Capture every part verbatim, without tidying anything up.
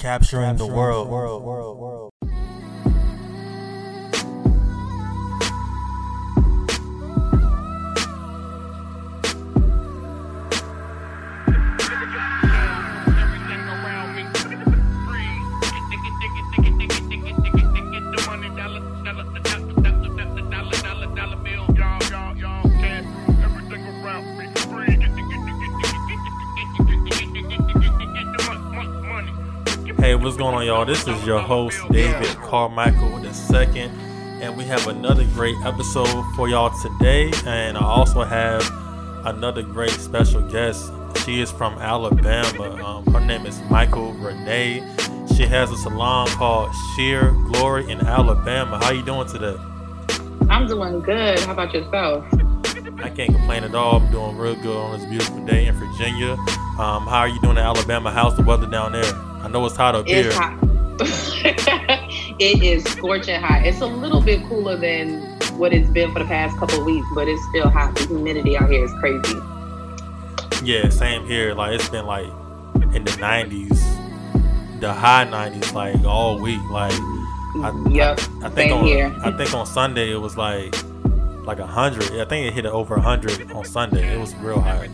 Capturing the world. world, world, world. Hey, what's going on, y'all? This is your host, David Carmichael the Second, and we have another great episode for y'all today. And I also have another great special guest. She is from Alabama. Um, her name is Michal Renee. She has a salon called Sheer Glory in Alabama. How you doing today? I'm doing good. How about yourself? I can't complain at all. I'm doing real good on this beautiful day in Virginia. Um, how are you doing in Alabama? How's the weather down there? I know it's hot up it's here. Hot. It is scorching hot. It's a little bit cooler than what it's been for the past couple of weeks, but it's still hot. The humidity out here is crazy. Yeah, same here. Like, it's been like in the nineties, the high nineties, like all week. Like, I, yep, I, I think same on here. I think on Sunday it was like like a hundred. I think it hit over a hundred on Sunday. It was real hot.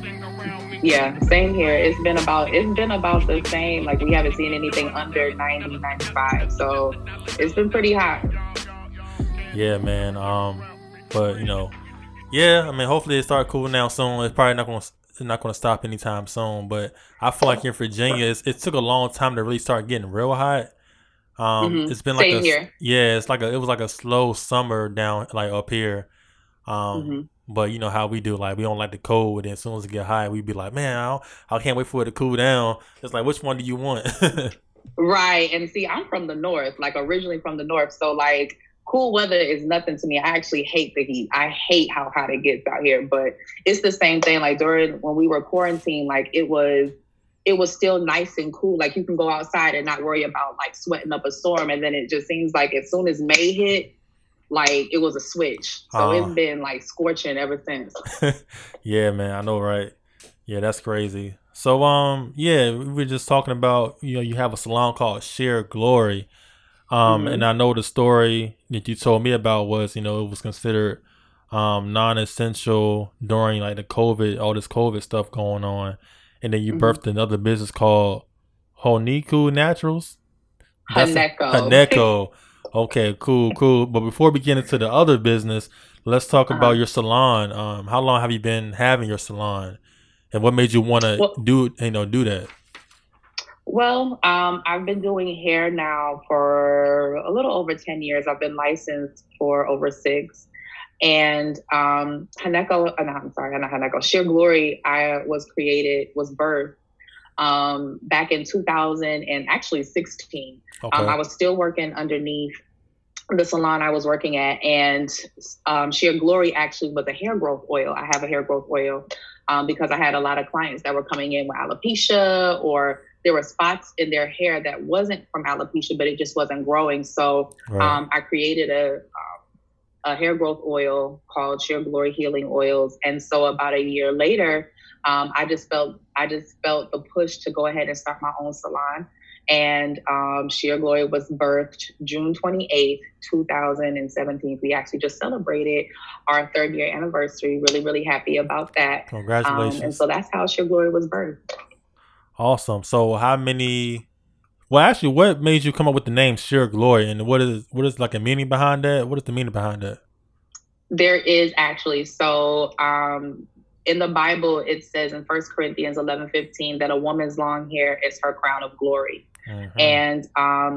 Yeah, same here. It's been about it's been about the same. Like, we haven't seen anything under ninety, ninety-five. So it's been pretty hot. Yeah, man. Um, but you know, yeah. I mean, hopefully it start cooling down soon. It's probably not gonna it's not gonna stop anytime soon. But I feel like in Virginia, it's, it took a long time to really start getting real hot. Um, mm-hmm. It's been like same a, here. yeah, it's like a it was like a slow summer down like up here. Um. Mm-hmm. But you know how we do, like, we don't like the cold, and as soon as it get hot, we be like, man, I, I can't wait for it to cool down. It's like, which one do you want? Right, and see, I'm from the north, like, originally from the north, so, like, cool weather is nothing to me. I actually hate the heat. I hate how hot it gets out here, but it's the same thing, like, during, when we were quarantined, like, it was, it was still nice and cool, like, you can go outside and not worry about, like, sweating up a storm, and then it just seems like as soon as May hit, like, it was a switch. So uh, it's been like scorching ever since. Yeah, man, I know, right? Yeah, that's crazy. So um yeah, we were just talking about, you know, you have a salon called Sheer Glory. Um mm-hmm. And I know the story that you told me about was, you know, it was considered um non-essential during like the COVID, all this COVID stuff going on. And then you mm-hmm. birthed another business called Honeko Naturals. Honeko. Honeko. Okay, cool, cool. But before we get into the other business, let's talk about your salon. Um, how long have you been having your salon, and what made you want to well, do you know do that? Well, um, I've been doing hair now for a little over ten years. I've been licensed for over six, and um, Honeko. No, I'm sorry, not Honeko. Sheer Glory. I was created was birthed. Um, back in two thousand and actually sixteen, okay. um, I was still working underneath the salon I was working at, and um, Sheer Glory actually was a hair growth oil. I have a hair growth oil um, because I had a lot of clients that were coming in with alopecia, or there were spots in their hair that wasn't from alopecia, but it just wasn't growing. So right. um, I created a, a hair growth oil called Sheer Glory Healing Oils. And so about a year later, Um, I just felt I just felt the push to go ahead and start my own salon, and um, Sheer Glory was birthed June twenty-eighth, twenty seventeen. We actually just celebrated our third year anniversary. Really, really happy about that. Congratulations! Um, and so that's how Sheer Glory was birthed. Awesome. So how many? Well, actually, what made you come up with the name Sheer Glory, and what is what is like a meaning behind that? What is the meaning behind that? There is actually so. Um, In the Bible, it says in First Corinthians eleven fifteen that a woman's long hair is her crown of glory. Mm-hmm. And um,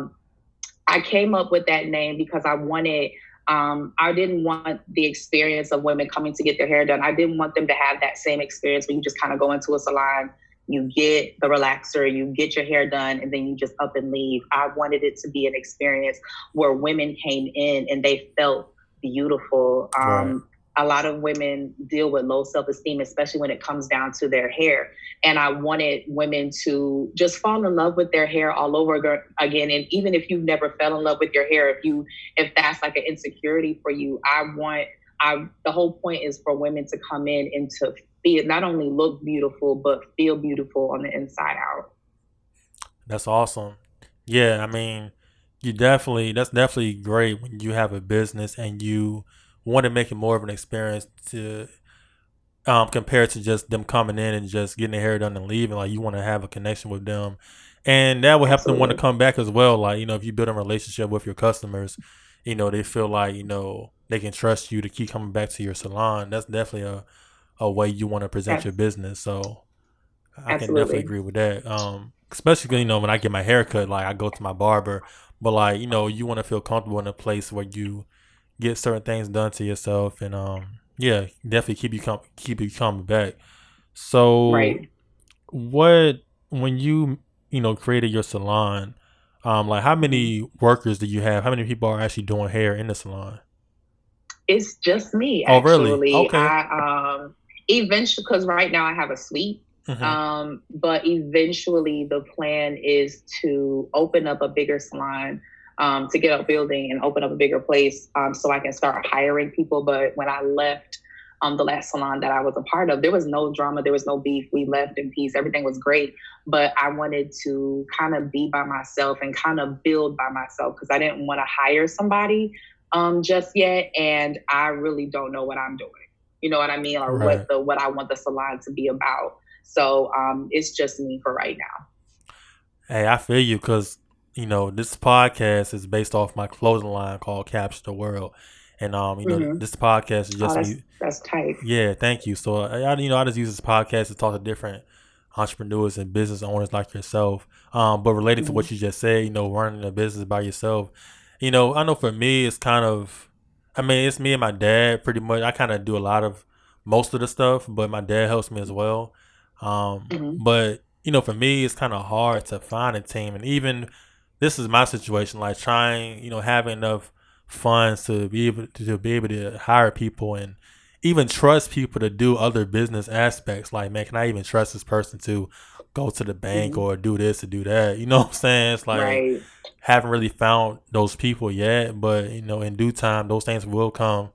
I came up with that name because I wanted, um, I didn't want the experience of women coming to get their hair done. I didn't want them to have that same experience where you just kind of go into a salon, you get the relaxer, you get your hair done, and then you just up and leave. I wanted it to be an experience where women came in and they felt beautiful. Um, right. A lot of women deal with low self-esteem, especially when it comes down to their hair. And I wanted women to just fall in love with their hair all over again. And even if you've never fell in love with your hair, if you if that's like an insecurity for you, I want, I the whole point is for women to come in and to feel, not only look beautiful, but feel beautiful on the inside out. That's awesome. Yeah, I mean, you definitely, that's definitely great when you have a business and you want to make it more of an experience to um, compared to just them coming in and just getting their hair done and leaving. Like, you want to have a connection with them. And that will help Absolutely. Them want to come back as well. Like, you know, if you build a relationship with your customers, you know, they feel like, you know, they can trust you to keep coming back to your salon. That's definitely a, a way you want to present your business. So I Absolutely. Can definitely agree with that. Um, especially, you know, when I get my hair cut, like I go to my barber, but like, you know, you want to feel comfortable in a place where you get certain things done to yourself. And, um, yeah, definitely keep you, com- keep you coming back. So right. what, when you, you know, created your salon, um, like how many workers do you have? How many people are actually doing hair in the salon? It's just me. Oh, actually. Really? Okay. I, um, eventually, because right now I have a suite. Mm-hmm. Um, but eventually the plan is to open up a bigger salon, um, to get a building and open up a bigger place, um, so I can start hiring people. But when I left, um, the last salon that I was a part of, there was no drama. There was no beef. We left in peace. Everything was great. But I wanted to kind of be by myself and kind of build by myself, because I didn't want to hire somebody, um, just yet. And I really don't know what I'm doing. You know what I mean? Or right. what the, what I want the salon to be about. So um, it's just me for right now. Hey, I feel you, because, you know, this podcast is based off my clothing line called Capture the World. And, um, you mm-hmm. know, this podcast is just... Oh, that's, me. That's tight. Yeah, thank you. So, I, you know, I just use this podcast to talk to different entrepreneurs and business owners like yourself. Um, but related mm-hmm. to what you just said, you know, running a business by yourself. You know, I know for me, it's kind of... I mean, it's me and my dad pretty much. I kind of do a lot of most of the stuff, but my dad helps me as well. Um, mm-hmm. but you know, for me, it's kind of hard to find a team, and even this is my situation, like trying, you know, having enough funds to be able to, to be able to hire people and even trust people to do other business aspects. Like, man, can I even trust this person to go to the bank mm-hmm. or do this or do that? You know what I'm saying? It's like, right. haven't really found those people yet, but you know, in due time, those things will come.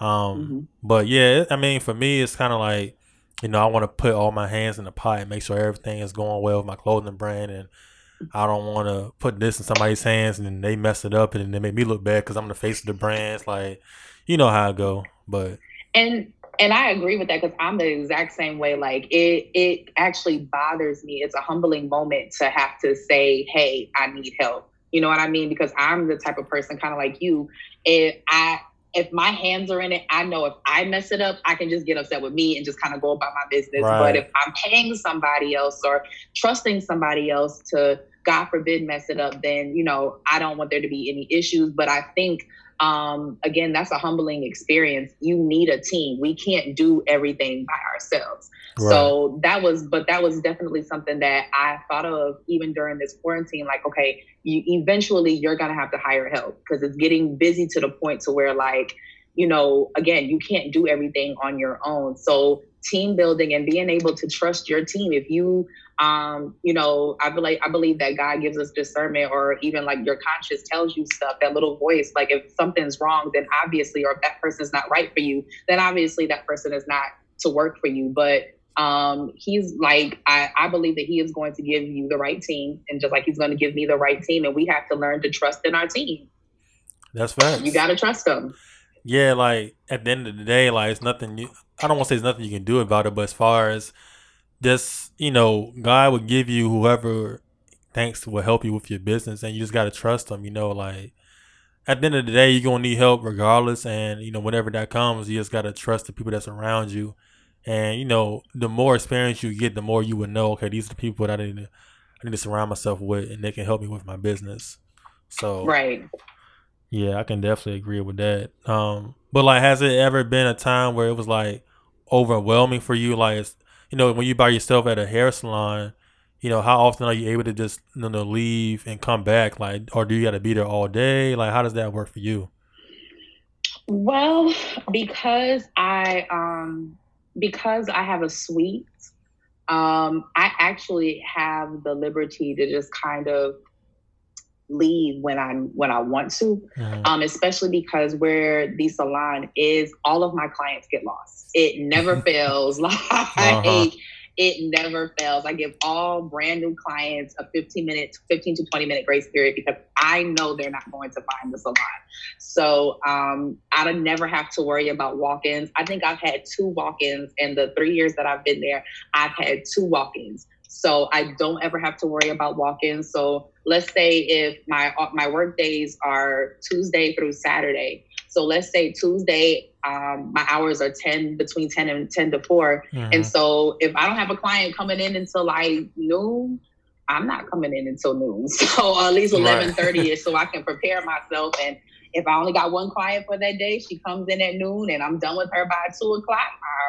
Um, mm-hmm. but yeah, I mean, for me, it's kind of like, you know, I want to put all my hands in the pot and make sure everything is going well with my clothing brand. And I don't want to put this in somebody's hands and then they mess it up and then they make me look bad because I'm the face of the brand. It's like, you know how it go. But and and I agree with that, because I'm the exact same way. Like, it, it actually bothers me. It's a humbling moment to have to say, hey, I need help. You know what I mean? Because I'm the type of person, kind of like you. If I... If my hands are in it, I know if I mess it up, I can just get upset with me and just kind of go about my business. Right. But if I'm paying somebody else or trusting somebody else to, God forbid, mess it up, then, you know, I don't want there to be any issues. But I think, um, again, that's a humbling experience. You need a team. We can't do everything by ourselves. Right. So that was, but that was definitely something that I thought of even during this quarantine. Like, okay, you eventually you're going to have to hire help, because it's getting busy to the point to where, like, you know, again, you can't do everything on your own. So team building and being able to trust your team. If you, um, you know, I believe, I believe that God gives us discernment, or even like your conscience tells you stuff, that little voice, like if something's wrong, then obviously, or if that person's not right for you, then obviously that person is not to work for you. But um, he's like, I, I believe that he is going to give you the right team, and just like he's going to give me the right team. And we have to learn to trust in our team. That's right. You got to trust them. Yeah, like at the end of the day, like it's nothing you, I don't want to say there's nothing you can do about it, but as far as this, you know, God would give you whoever thinks will help you with your business, and you just got to trust them, you know, like at the end of the day, you're going to need help regardless. And, you know, whenever that comes, you just got to trust the people that's around you. And, you know, the more experience you get, the more you would know, okay, these are the people that I need to, I need to surround myself with, and they can help me with my business. So, right. Yeah, I can definitely agree with that. Um, but like, has it ever been a time where it was like overwhelming for you? Like, it's, you know, when you by yourself at a hair salon, you know, how often are you able to just, you know, leave and come back? Like, or do you got to be there all day? Like, how does that work for you? Well, because I, um, because I have a suite, um, I actually have the liberty to just kind of leave when I'm when I want to, mm-hmm. um, especially because where the salon is, all of my clients get lost. It never fails. Like uh-huh. It never fails. I give all brand new clients a fifteen minute, fifteen to twenty minute grace period because I know they're not going to find the salon. So um, I don't never have to worry about walk-ins. I think I've had two walk-ins in the three years that I've been there. I've had two walk-ins. So I don't ever have to worry about walk-ins. So let's say if my, my work days are Tuesday through Saturday. So let's say Tuesday, um, my hours are ten, between ten and ten to four. Mm-hmm. And so if I don't have a client coming in until like noon, I'm not coming in until noon. So at least eleven thirty is so I can prepare myself. And if I only got one client for that day, she comes in at noon and I'm done with her by two o'clock.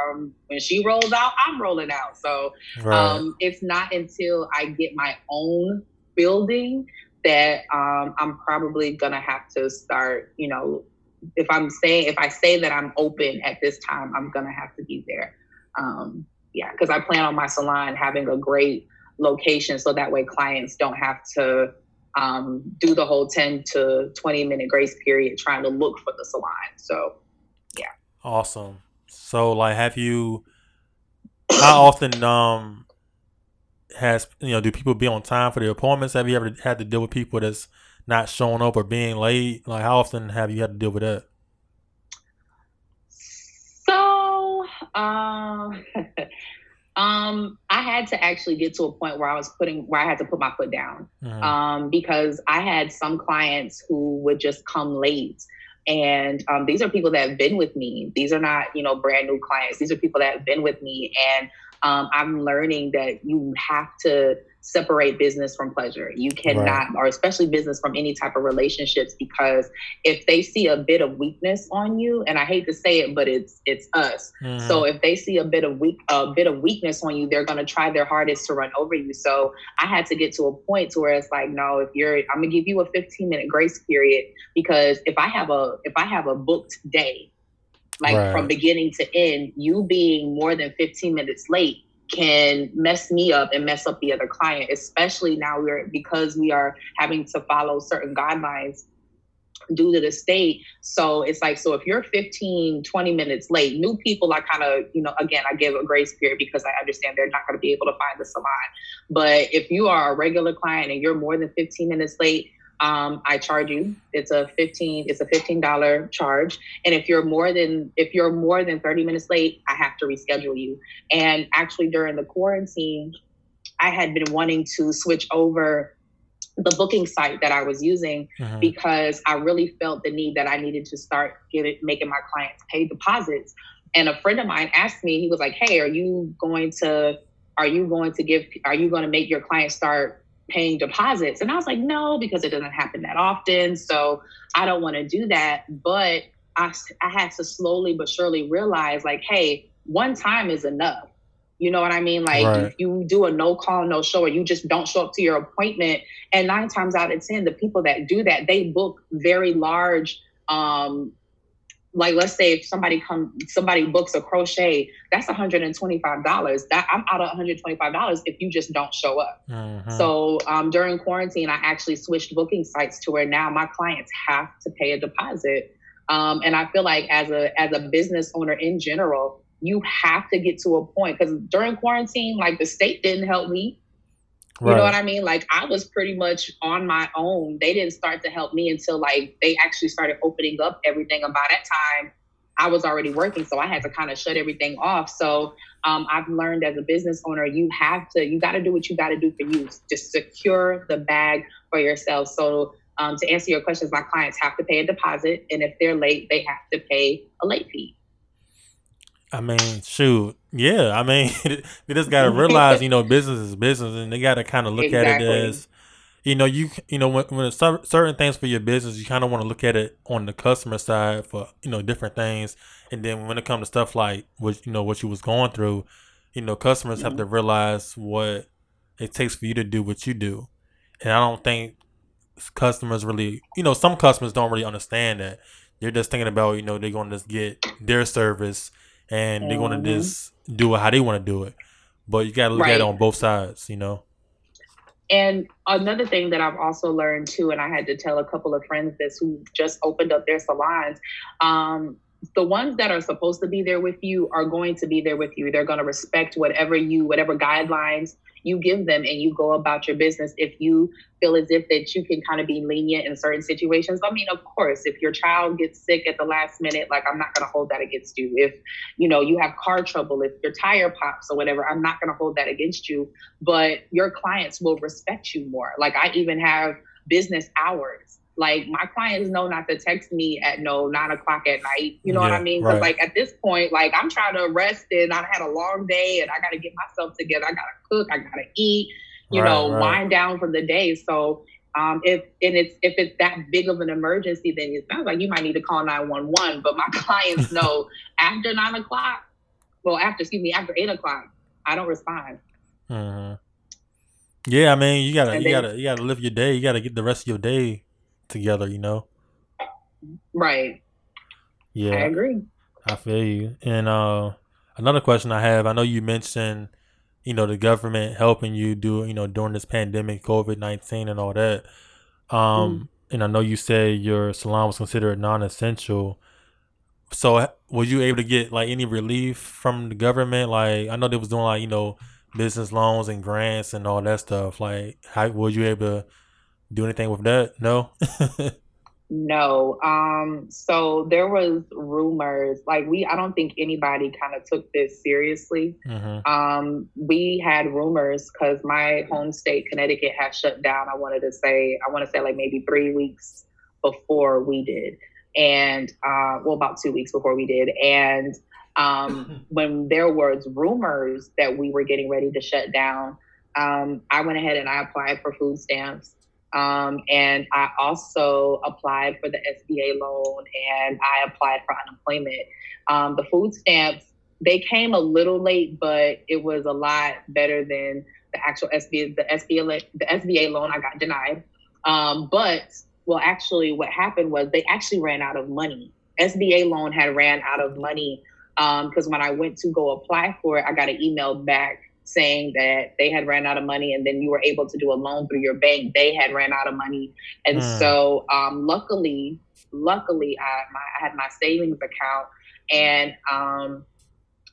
Um, when she rolls out, I'm rolling out. So right. um, it's not until I get my own building that um, I'm probably going to have to start, you know, if I'm saying, if I say that I'm open at this time, I'm going to have to be there. Um, yeah. Cause I plan on my salon having a great location. So that way clients don't have to um, do the whole ten to twenty minute grace period trying to look for the salon. So yeah. Awesome. So like, have you, how often um, has, you know, do people be on time for their appointments? Have you ever had to deal with people that's not showing up or being late? Like, how often have you had to deal with that? So, um, um, I had to actually get to a point where I was putting, where I had to put my foot down, mm-hmm. um, because I had some clients who would just come late. And um, these are people that have been with me. These are not, you know, brand new clients. These are people that have been with me. And um, I'm learning that you have to separate business from pleasure. You cannot, right. or especially business from any type of relationships, because if they see a bit of weakness on you, and I hate to say it, but it's it's us. Mm. So if they see a bit of weak, a bit of weakness on you, they're going to try their hardest to run over you. So I had to get to a point to where it's like, no, if you're, I'm gonna give you a fifteen minute grace period, because if I have a if I have a booked day, like right. from beginning to end, you being more than fifteen minutes late can mess me up and mess up the other client, especially now we're, because we are having to follow certain guidelines due to the state. So it's like, so if you're fifteen, twenty minutes late, new people, I kind of, you know, again, I give a grace period because I understand they're not going to be able to find the salon. But if you are a regular client and you're more than fifteen minutes late, um, I charge you. It's a fifteen, it's a fifteen dollars charge. And if you're more than, if you're more than thirty minutes late, I have to reschedule you. And actually during the quarantine, I had been wanting to switch over the booking site that I was using, mm-hmm. because I really felt the need that I needed to start giving, making my clients pay deposits. And a friend of mine asked me, he was like, hey, are you going to, are you going to give, are you going to make your clients start paying deposits? And I was like, no, because it doesn't happen that often. So I don't want to do that. But I, I had to slowly but surely realize like, hey, one time is enough. You know what I mean? Like right. if you do a no call, no show, or you just don't show up to your appointment. And nine times out of ten, the people that do that, they book very large, um, like let's say if somebody come, somebody books a crochet, that's one hundred twenty-five dollars. That I'm out of one hundred twenty-five dollars if you just don't show up. Uh-huh. So um, during quarantine, I actually switched booking sites to where now my clients have to pay a deposit. Um, and I feel like as a as a business owner in general, you have to get to a point, because during quarantine, like the state didn't help me. You right. know what I mean? Like I was pretty much on my own. They didn't start to help me until like they actually started opening up everything. And by that time, I was already working. So I had to kind of shut everything off. So um, I've learned as a business owner, you have to, you got to do what you got to do for you. Just secure the bag for yourself. So um, to answer your questions, my clients have to pay a deposit. And if they're late, they have to pay a late fee. I mean, shoot. Yeah. I mean, they just got to realize, you know, business is business, and they got to kind of look exactly. at it as, you know, you, you know, when, when it's certain things for your business, you kind of want to look at it on the customer side for, you know, different things. And then when it comes to stuff like what, you know, what you was going through, you know, customers mm-hmm. have to realize what it takes for you to do what you do. And I don't think customers really, you know, some customers don't really understand that. They're just thinking about, you know, they're going to just get their service, and they're going to just do it how they want to do it. But you got to look right. at it on both sides, you know. And another thing that I've also learned, too, and I had to tell a couple of friends this who just opened up their salons, um, the ones that are supposed to be there with you are going to be there with you. They're going to respect whatever you, whatever guidelines you give them, and you go about your business. If you feel as if that you can kind of be lenient in certain situations, I mean, of course, if your child gets sick at the last minute, like, I'm not going to hold that against you. If, you know, you have car trouble, if your tire pops or whatever, I'm not going to hold that against you, but your clients will respect you more. Like, I even have business hours. Like, my clients know not to text me at no nine o'clock at night. You know yeah, what I mean? Because right. like at this point, like, I'm trying to rest and I had a long day and I got to get myself together. I got to cook. I got to eat. You right, know, right. wind down from the day. So um, if and it's if it's that big of an emergency, then it sounds like you might need to call nine one one. But my clients know after nine o'clock. Well, after excuse me, after eight o'clock, I don't respond. Mm-hmm. Yeah, I mean, you gotta and you then, gotta you gotta live your day. You gotta get the rest of your day together, you know. Right. Yeah, I agree. I feel you. And uh, another question I have, I know you mentioned, you know, the government helping you do, you know, during this pandemic, COVID nineteen and all that. Um, mm. And I know you say your salon was considered non-essential. So was you able to get like any relief from the government? Like, I know they was doing like, you know, business loans and grants and all that stuff. Like, how were you able to do anything with that? No. No. Um, so there was rumors, like we, I don't think anybody kind of took this seriously. Mm-hmm. Um, we had rumors because my home state, Connecticut, had shut down. I wanted to say, I want to say like maybe three weeks before we did. And, uh, well, about two weeks before we did. And um, when there was rumors that we were getting ready to shut down, um, I went ahead and I applied for food stamps. Um, and I also applied for the S B A loan and I applied for unemployment. Um, the food stamps, they came a little late, but it was a lot better than the actual S B A, the S B A, the S B A loan I got denied. Um, but well, actually what happened was they actually ran out of money. S B A loan had ran out of money. Um, cause when I went to go apply for it, I got an email back saying that they had ran out of money, and then you were able to do a loan through your bank. They had ran out of money. And mm. so um, luckily, luckily I, my, I had my savings account, and um,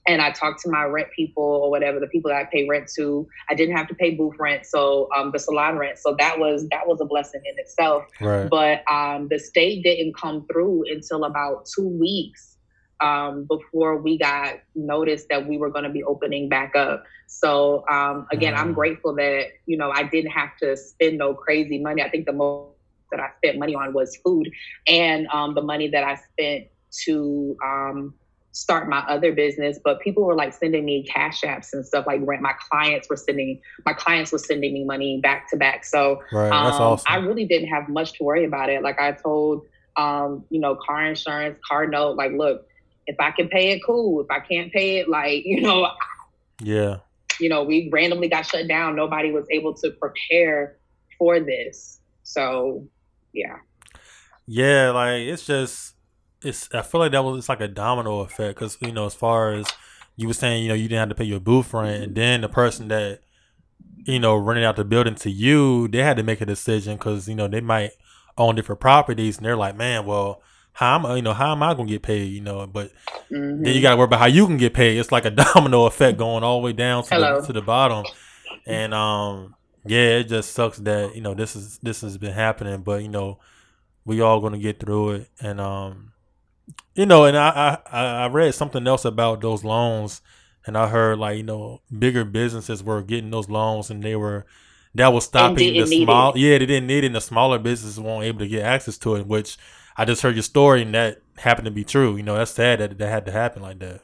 and I talked to my rent people or whatever, the people that I pay rent to. I didn't have to pay booth rent, so um, the salon rent. So that was that was a blessing in itself. Right. But um, the state didn't come through until about two weeks Um, before we got notice that we were going to be opening back up. So um, again, mm. I'm grateful that, you know, I didn't have to spend no crazy money. I think the most that I spent money on was food, and um, the money that I spent to um, start my other business. But people were like sending me cash apps and stuff like rent. My clients were sending, my clients were sending me money back to back. So right, um, awesome. I really didn't have much to worry about it. Like I told, um, you know, car insurance, car note, like, look, if I can pay it, cool. If I can't pay it, like, you know, yeah, you know, we randomly got shut down. Nobody was able to prepare for this. So, yeah. Yeah. Like, it's just, it's, I feel like that was, it's like a domino effect. Cause, you know, as far as you were saying, you know, you didn't have to pay your booth rent. And then the person that, you know, rented out the building to you, they had to make a decision. Cause, you know, they might own different properties and they're like, man, well, How am I, you know, how am I going to get paid, you know, but mm-hmm. then you got to worry about how you can get paid. It's like a domino effect going all the way down to, the, to the bottom. And, um, yeah, it just sucks that, you know, this is, this has been happening, but you know, we all going to get through it. And, um, you know, and I, I, I read something else about those loans, and I heard like, you know, bigger businesses were getting those loans, and they were, that was stopping the small, yeah, they didn't need it. And the smaller businesses weren't able to get access to it, which, I just heard your story, and that happened to be true. You know, that's sad that that had to happen like that.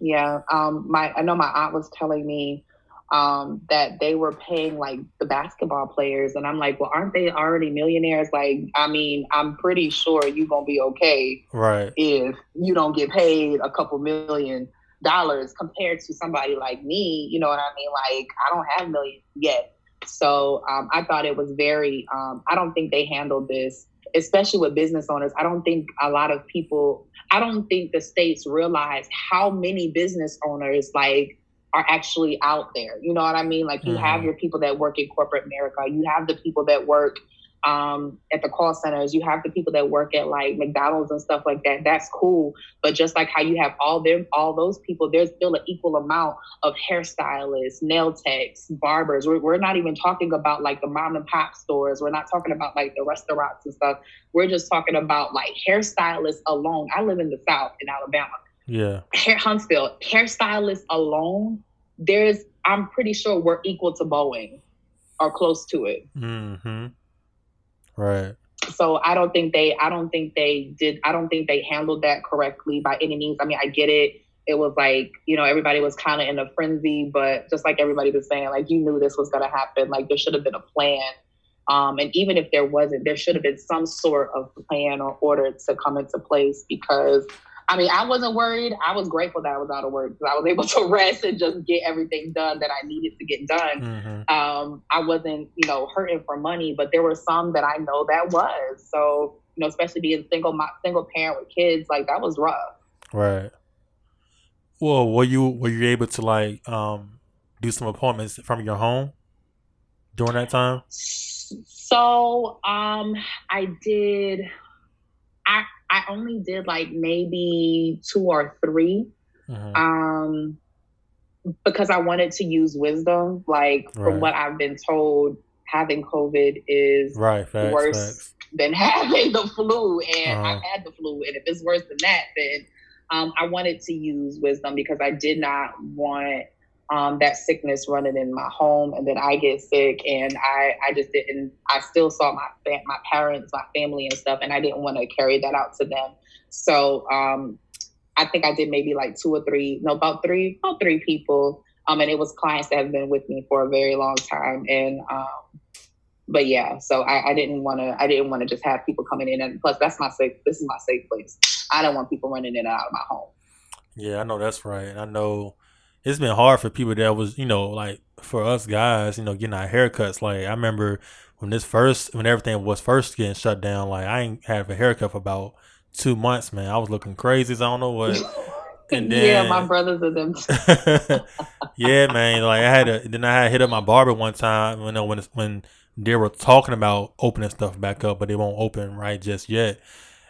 Yeah. Um, my, I know my aunt was telling me um, that they were paying like the basketball players. And I'm like, well, aren't they already millionaires? Like, I mean, I'm pretty sure you're going to be okay. Right. If you don't get paid a couple million dollars compared to somebody like me, you know what I mean? Like, I don't have millions yet. So um, I thought it was very, um, I don't think they handled this, especially with business owners. I don't think a lot of people, I don't think the states realize how many business owners like are actually out there. You know what I mean? Like you mm-hmm. have your people that work in corporate America. You have the people that work um, at the call centers. You have the people that work at like McDonald's and stuff like that. That's cool. But just like how you have all them, all those people, there's still an equal amount of hairstylists, nail techs, barbers. We're, we're not even talking about like the mom and pop stores. We're not talking about like the restaurants and stuff. We're just talking about like hairstylists alone. I live in the South in Alabama. Yeah. Hair, Huntsville, hairstylists alone, there's, I'm pretty sure we're equal to Boeing or close to it. Mm-hmm. Right. So I don't think they, I don't think they did, I don't think they handled that correctly by any means. I mean, I get it. It was like, you know, everybody was kind of in a frenzy, but just like everybody was saying, like, you knew this was going to happen. Like, there should have been a plan. Um, and even if there wasn't, there should have been some sort of plan or order to come into place, because I mean, I wasn't worried. I was grateful that I was out of work because I was able to rest and just get everything done that I needed to get done. Mm-hmm. Um, I wasn't, you know, hurting for money, but there were some that I know that was. So, you know, especially being single, my single parent with kids, like that was rough. Right. Well, were you were you able to like um, do some appointments from your home during that time? So um, I did. I. I only did like maybe two or three, mm-hmm. um, because I wanted to use wisdom. Like right. From what I've been told, having COVID is right, facts, worse facts. than having the flu. And uh-huh. I've had the flu. And if it's worse than that, then um, I wanted to use wisdom because I did not want um, that sickness running in my home. And then I get sick and I, I just didn't, I still saw my fam- my parents, my family and stuff. And I didn't want to carry that out to them. So, um, I think I did maybe like two or three, no, about three, about three people. Um, and it was clients that have been with me for a very long time. And, um, but yeah, so I, I didn't want to, I didn't want to just have people coming in, and plus that's my safe, this is my safe place. I don't want people running in and out of my home. Yeah, I know that's right. And I know, it's been hard for people that was, you know, like for us guys, you know, getting our haircuts. Like I remember when this first, when everything was first getting shut down, like I ain't had a haircut for about two months, man. I was looking crazy. So I don't know what. And then, yeah, my brothers are them. Yeah, man. Like I had to, then I had to hit up my barber one time, you know, when, it's, when they were talking about opening stuff back up, but they won't open right just yet.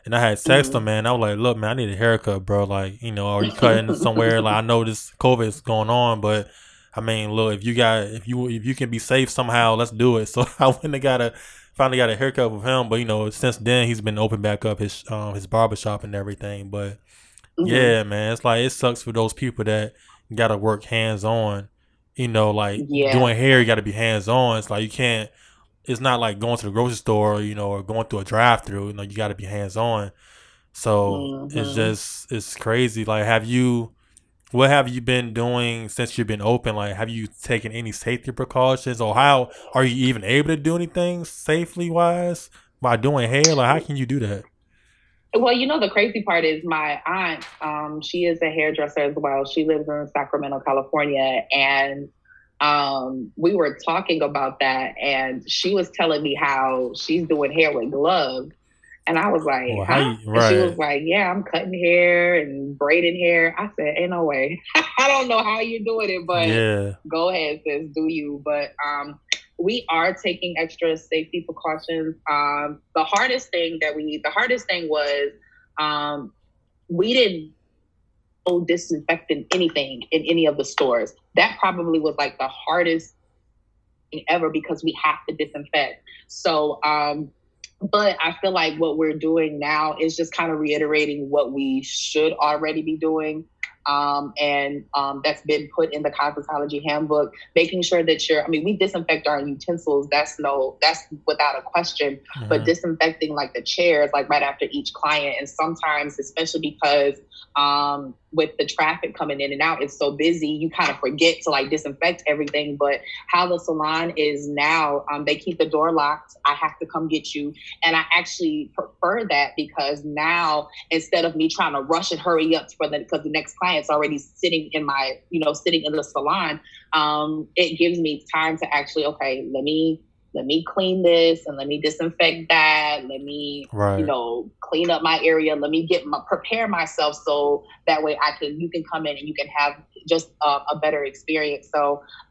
And I had texted him, man. I was like, look, man, I need a haircut, bro. Like, you know, are you cutting somewhere? Like, I know this COVID is going on, but I mean, look, if you got, if you, if you can be safe somehow, let's do it. So I went and got a, finally got a haircut with him. But, you know, since then he's been open back up his, um, his barbershop and everything. But mm-hmm. yeah, man, it's like, it sucks for those people that got to work hands on, you know, like yeah. doing hair, you got to be hands on. It's like, you can't, it's not like going to the grocery store, you know, or going through a drive-through. You know, you got to be hands-on. So mm-hmm. it's just, it's crazy. Like, have you, what have you been doing since you've been open? Like, have you taken any safety precautions, or how are you even able to do anything safely-wise by doing hair? Like, how can you do that? Well, you know, the crazy part is my aunt, um, she is a hairdresser as well. She lives in Sacramento, California, and Um, we were talking about that, and she was telling me how she's doing hair with gloves, and I was like, well, huh? you, right. She was like, yeah, I'm cutting hair and braiding hair. I said, ain't no way. I don't know how you're doing it, but yeah. go ahead, sis, do you. But um, we are taking extra safety precautions. Um, the hardest thing that we, the hardest thing was um, we didn't disinfecting anything in any of the stores. That probably was like the hardest thing ever, because we have to disinfect. So um but I feel like what we're doing now is just kind of reiterating what we should already be doing, um and um that's been put in the cosmetology handbook, making sure that you're, I mean, we disinfect our utensils, that's no that's without a question, mm-hmm. but disinfecting like the chairs, like right after each client, and sometimes, especially because Um, with the traffic coming in and out, it's so busy, you kind of forget to like disinfect everything. But how the salon is now, um, they keep the door locked. I have to come get you. And I actually prefer that, because now instead of me trying to rush and hurry up for the, because the next client's already sitting in my, you know, sitting in the salon, um, it gives me time to actually, okay, let me Let me clean this and let me disinfect that. Let me, right. you know, clean up my area. Let me get my, prepare myself so that way I can, you can come in and you can have just a, a better experience. So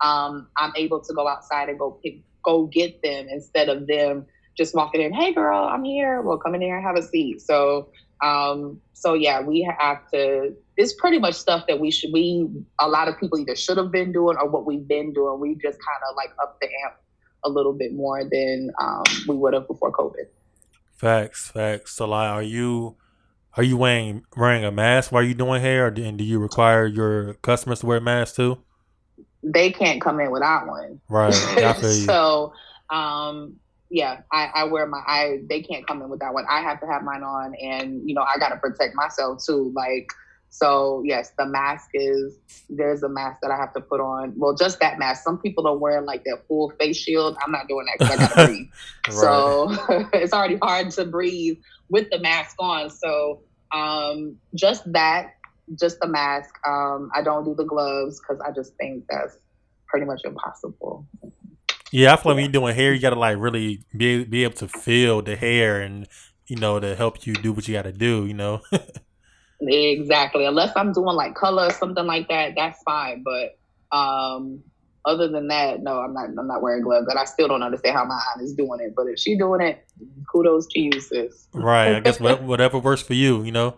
um, I'm able to go outside and go pick, go get them instead of them just walking in, hey girl, I'm here. Well, come in here and have a seat. So, um, so yeah, we have to, it's pretty much stuff that we should, we, a lot of people either should have been doing or what we've been doing. We just kind of like up the amp a little bit more than um, we would have before COVID. Facts, facts. So like, are you, are you wearing, wearing a mask while you're doing hair? Or do, and do you require your customers to wear masks too? They can't come in without one. Right. I feel you. So, um, yeah, I, I wear my, I, they can't come in without one. I have to have mine on, and, you know, I got to protect myself too. Like, so yes, the mask is, there's a mask that I have to put on. Well, just that mask. Some people don't wear like that full face shield. I'm not doing that because I got to breathe. Right. So it's already hard to breathe with the mask on. So, um, just that, just the mask. Um, I don't do the gloves because I just think that's pretty much impossible. Yeah, I feel like when you're doing hair, you got to like really be be able to feel the hair and, you know, to help you do what you got to do, you know? Exactly. Unless I'm doing like color or something like that, that's fine. But um, other than that, no, I'm not I'm not wearing gloves. And I still don't understand how my aunt is doing it. But if she's doing it, kudos to you, sis. Right. I guess whatever works for you, you know?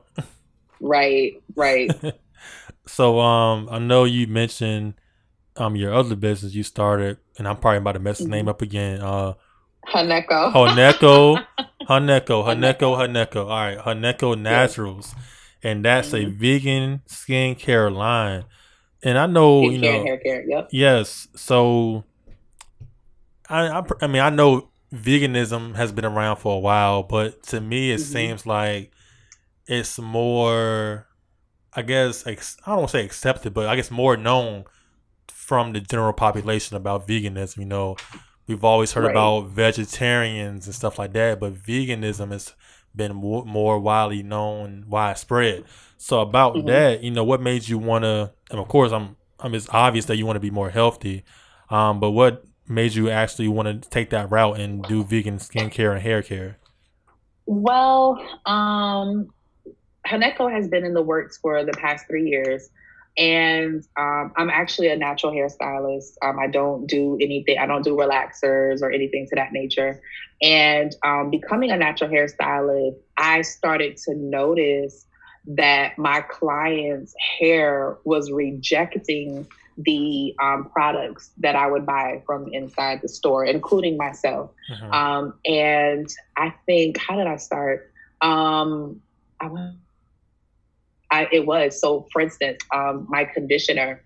Right, right. So um, I know you mentioned um your other business you started, and I'm probably about to mess the name up again. Uh, Honeko. Honeko. Honeko. Honeko. Honeko. All right. Honeko Naturals. Yeah. And that's mm-hmm. a vegan skincare line. And I know, skincare, you know, hair care, yep. Yes. So I, I, I mean, I know veganism has been around for a while, but to me, it mm-hmm. seems like it's more, I guess, I don't want to say accepted, but I guess more known from the general population about veganism. You know, we've always heard right. about vegetarians and stuff like that, but veganism has been more, more widely known, widespread. So about mm-hmm. that, you know, what made you want to, and of course, I'm, I'm, it's obvious that you want to be more healthy, um, but what made you actually want to take that route and do vegan skincare and hair care? Well, um, Honeko has been in the works for the past three years. And um, I'm actually a natural hairstylist. Um, I don't do anything. I don't do relaxers or anything to that nature. And um, becoming a natural hairstylist, I started to notice that my clients' hair was rejecting the um, products that I would buy from inside the store, including myself. Mm-hmm. Um, and I think, how did I start? Um, I went... I, it was. So for instance, um, my conditioner,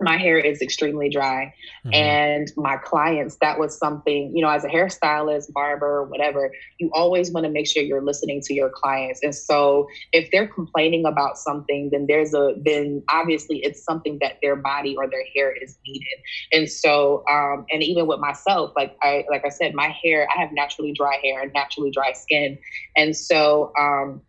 my hair is extremely dry mm-hmm. and my clients, that was something, you know, as a hairstylist, barber, whatever, you always want to make sure you're listening to your clients. And so if they're complaining about something, then there's a, then obviously it's something that their body or their hair is needed. And so, um, and even with myself, like I, like I said, my hair, I have naturally dry hair and naturally dry skin. And so, um,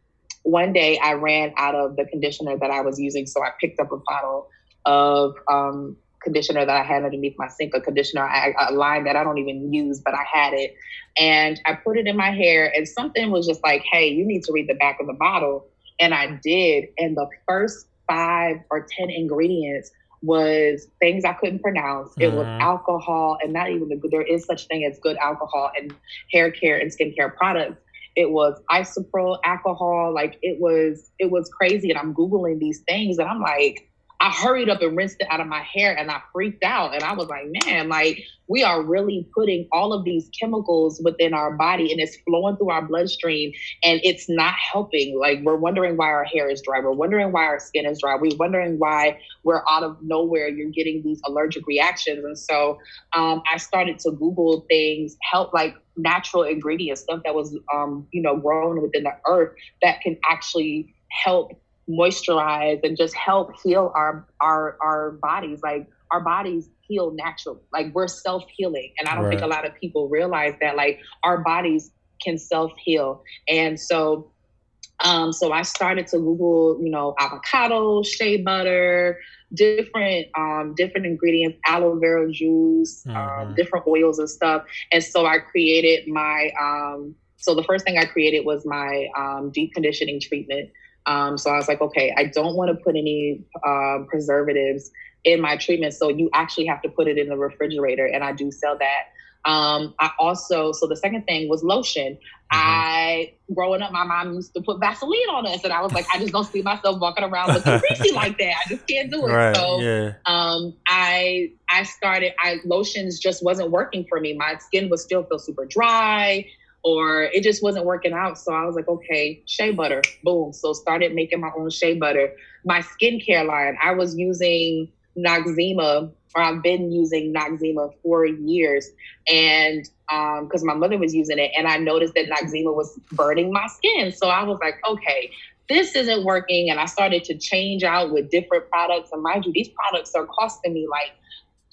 one day I ran out of the conditioner that I was using. So I picked up a bottle of um, conditioner that I had underneath my sink, a conditioner, I, a line that I don't even use, but I had it. And I put it in my hair and something was just like, hey, you need to read the back of the bottle. And I did. And the first five or ten ingredients was things I couldn't pronounce. It mm-hmm. was alcohol and not even the good. There is such thing as good alcohol and hair care and skincare products. It was isopropyl, alcohol, like it was, it was crazy. And I'm Googling these things and I'm like, I hurried up and rinsed it out of my hair and I freaked out. And I was like, man, like we are really putting all of these chemicals within our body and it's flowing through our bloodstream and it's not helping. Like we're wondering why our hair is dry. We're wondering why our skin is dry. We're wondering why we're out of nowhere. You're getting these allergic reactions. And so um, I started to Google things, help like natural ingredients, stuff that was, um, you know, grown within the earth that can actually help moisturize and just help heal our our our bodies. Like our bodies heal naturally. Like we're self-healing, and I don't right. think a lot of people realize that. Like our bodies can self-heal, and so um, so I started to Google, you know, avocado, shea butter, different um, different ingredients, aloe vera juice, mm-hmm. um, different oils and stuff. And so I created my. Um, so the first thing I created was my um, deep conditioning treatment. Um, so I was like, okay, I don't want to put any uh, preservatives in my treatment. So you actually have to put it in the refrigerator. And I do sell that. Um, I also, so the second thing was lotion. Mm-hmm. I, growing up, my mom used to put Vaseline on us, and I was like, I just don't see myself walking around looking greasy like that. I just can't do it. Right, so yeah. um, I I started, I lotions just wasn't working for me. My skin would still feel super dry, or it just wasn't working out. So I was like, okay, shea butter, boom. So started making my own shea butter. My skincare line, I was using Noxzema, or I've been using Noxzema for years, and um, because my mother was using it, and I noticed that Noxzema was burning my skin. So I was like, okay, this isn't working. And I started to change out with different products. And mind you, these products are costing me like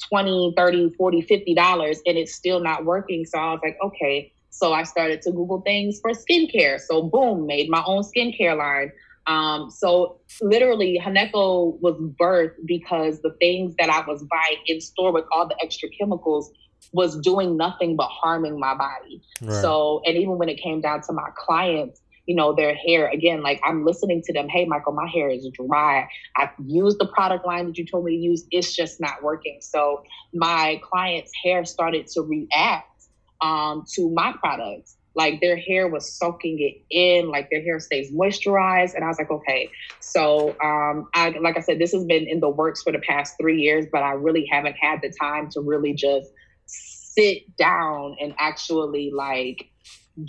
twenty, thirty, forty, fifty dollars, and it's still not working. So I was like, okay. So I started to Google things for skincare. So boom, made my own skincare line. Um, so literally Honeko was birthed because the things that I was buying in store with all the extra chemicals was doing nothing but harming my body. Right. So, and even when it came down to my clients, you know, their hair, again, like I'm listening to them, hey, Michael, my hair is dry. I've used the product line that you told me to use. It's just not working. So my clients' hair started to react um, to my products. Like their hair was soaking it in, like their hair stays moisturized. And I was like, okay. So um, I, like I said, this has been in the works for the past three years, but I really haven't had the time to really just sit down and actually like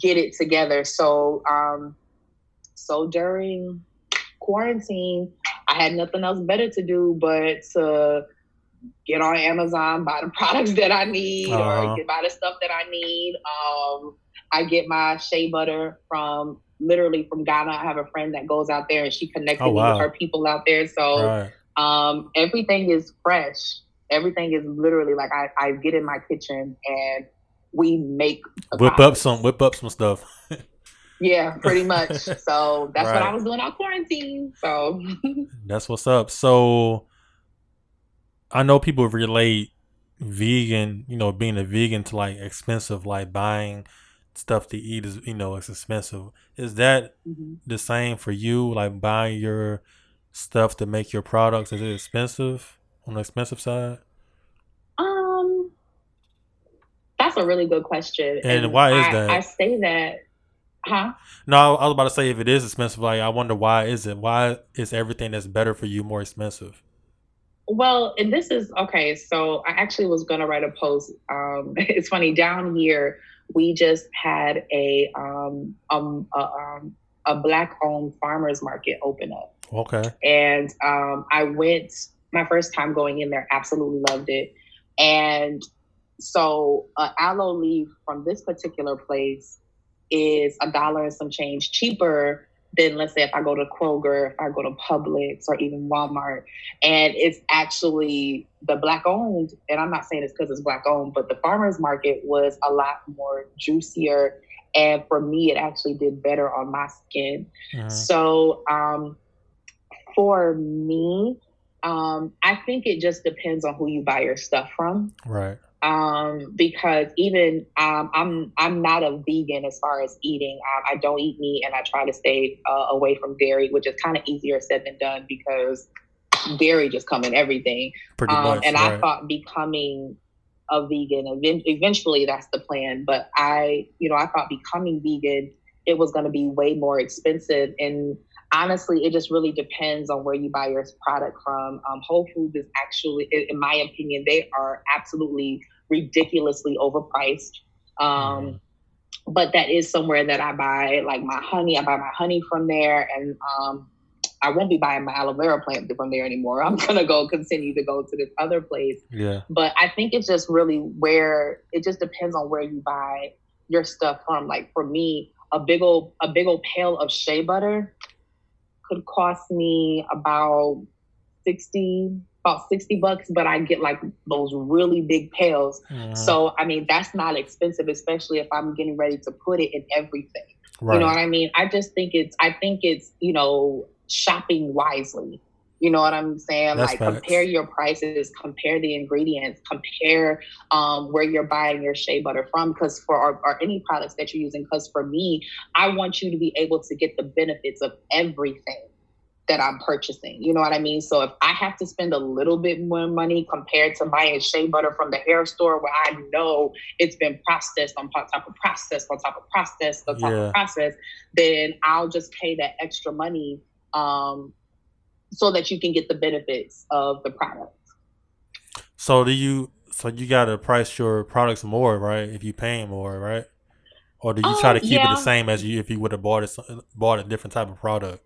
get it together. So, um, so during quarantine, I had nothing else better to do but to get on Amazon, buy the products that I need, uh-huh. or get, buy the stuff that I need. Um, I get my shea butter from literally from Ghana. I have a friend that goes out there, and she connected oh, wow. me with her people out there. So right. um, everything is fresh. Everything is literally like I, I get in my kitchen and we make whip product. up some whip up some stuff. Yeah, pretty much. So that's right. what I was doing out quarantine. So that's what's up. So I know people relate vegan, you know, being a vegan to like expensive, like buying stuff to eat is, you know, it's expensive. Is that mm-hmm. the same for you? Like buying your stuff to make your products, is it expensive on the expensive side? Um, that's a really good question. And, and why is I, that? I say that, huh? No, I was about to say if it is expensive, like I wonder why is it? Why is everything that's better for you more expensive? Well, and this is, okay, so I actually was going to write a post. Um, it's funny, down here, we just had a um, um, a, um, a Black-owned farmer's market open up. Okay. And um, I went, my first time going in there, absolutely loved it. And so an uh, aloe leaf from this particular place is a dollar and some change cheaper then let's say if I go to Kroger, if I go to Publix or even Walmart, and it's actually the Black owned, and I'm not saying it's because it's Black owned, but the farmer's market was a lot more juicier. And for me, it actually did better on my skin. Mm-hmm. So um, for me, um, I think it just depends on who you buy your stuff from. Right. Um, because even, um, I'm, I'm not a vegan as far as eating. Um, I don't eat meat and I try to stay uh, away from dairy, which is kind of easier said than done because dairy just come in everything. Pretty um, much, and right. I thought becoming a vegan, ev- eventually that's the plan, but I, you know, I thought becoming vegan, it was going to be way more expensive. And honestly, it just really depends on where you buy your product from. Um, Whole Foods is actually, in my opinion, they are absolutely ridiculously overpriced. Um, mm. But that is somewhere that I buy, like my honey. I buy my honey from there, and um, I won't be buying my aloe vera plant from there anymore. I'm gonna go continue to go to this other place. Yeah. But I think it's just really where it just depends on where you buy your stuff from. Like for me, a big old a big old pail of shea butter could cost me about sixty, about sixty bucks, but I get like those really big pails. Mm. So, I mean, that's not expensive, especially if I'm getting ready to put it in everything. Right. You know what I mean? I just think it's, I think it's, you know, shopping wisely. You know what I'm saying? That's like facts. Compare your prices, compare the ingredients, compare um, where you're buying your shea butter from, because for or, or any products that you're using. Because for me, I want you to be able to get the benefits of everything. that I'm purchasing. You know what I mean? So if I have to spend a little bit more money compared to buying shea butter from the hair store where I know it's been processed on top of process, on top of process, on top yeah. of process, then I'll just pay that extra money um, so that you can get the benefits of the product. So do you, so you got to price your products more, right? If you pay more, right? Or do you um, try to keep yeah. it the same as you if you would have bought a, bought a different type of product?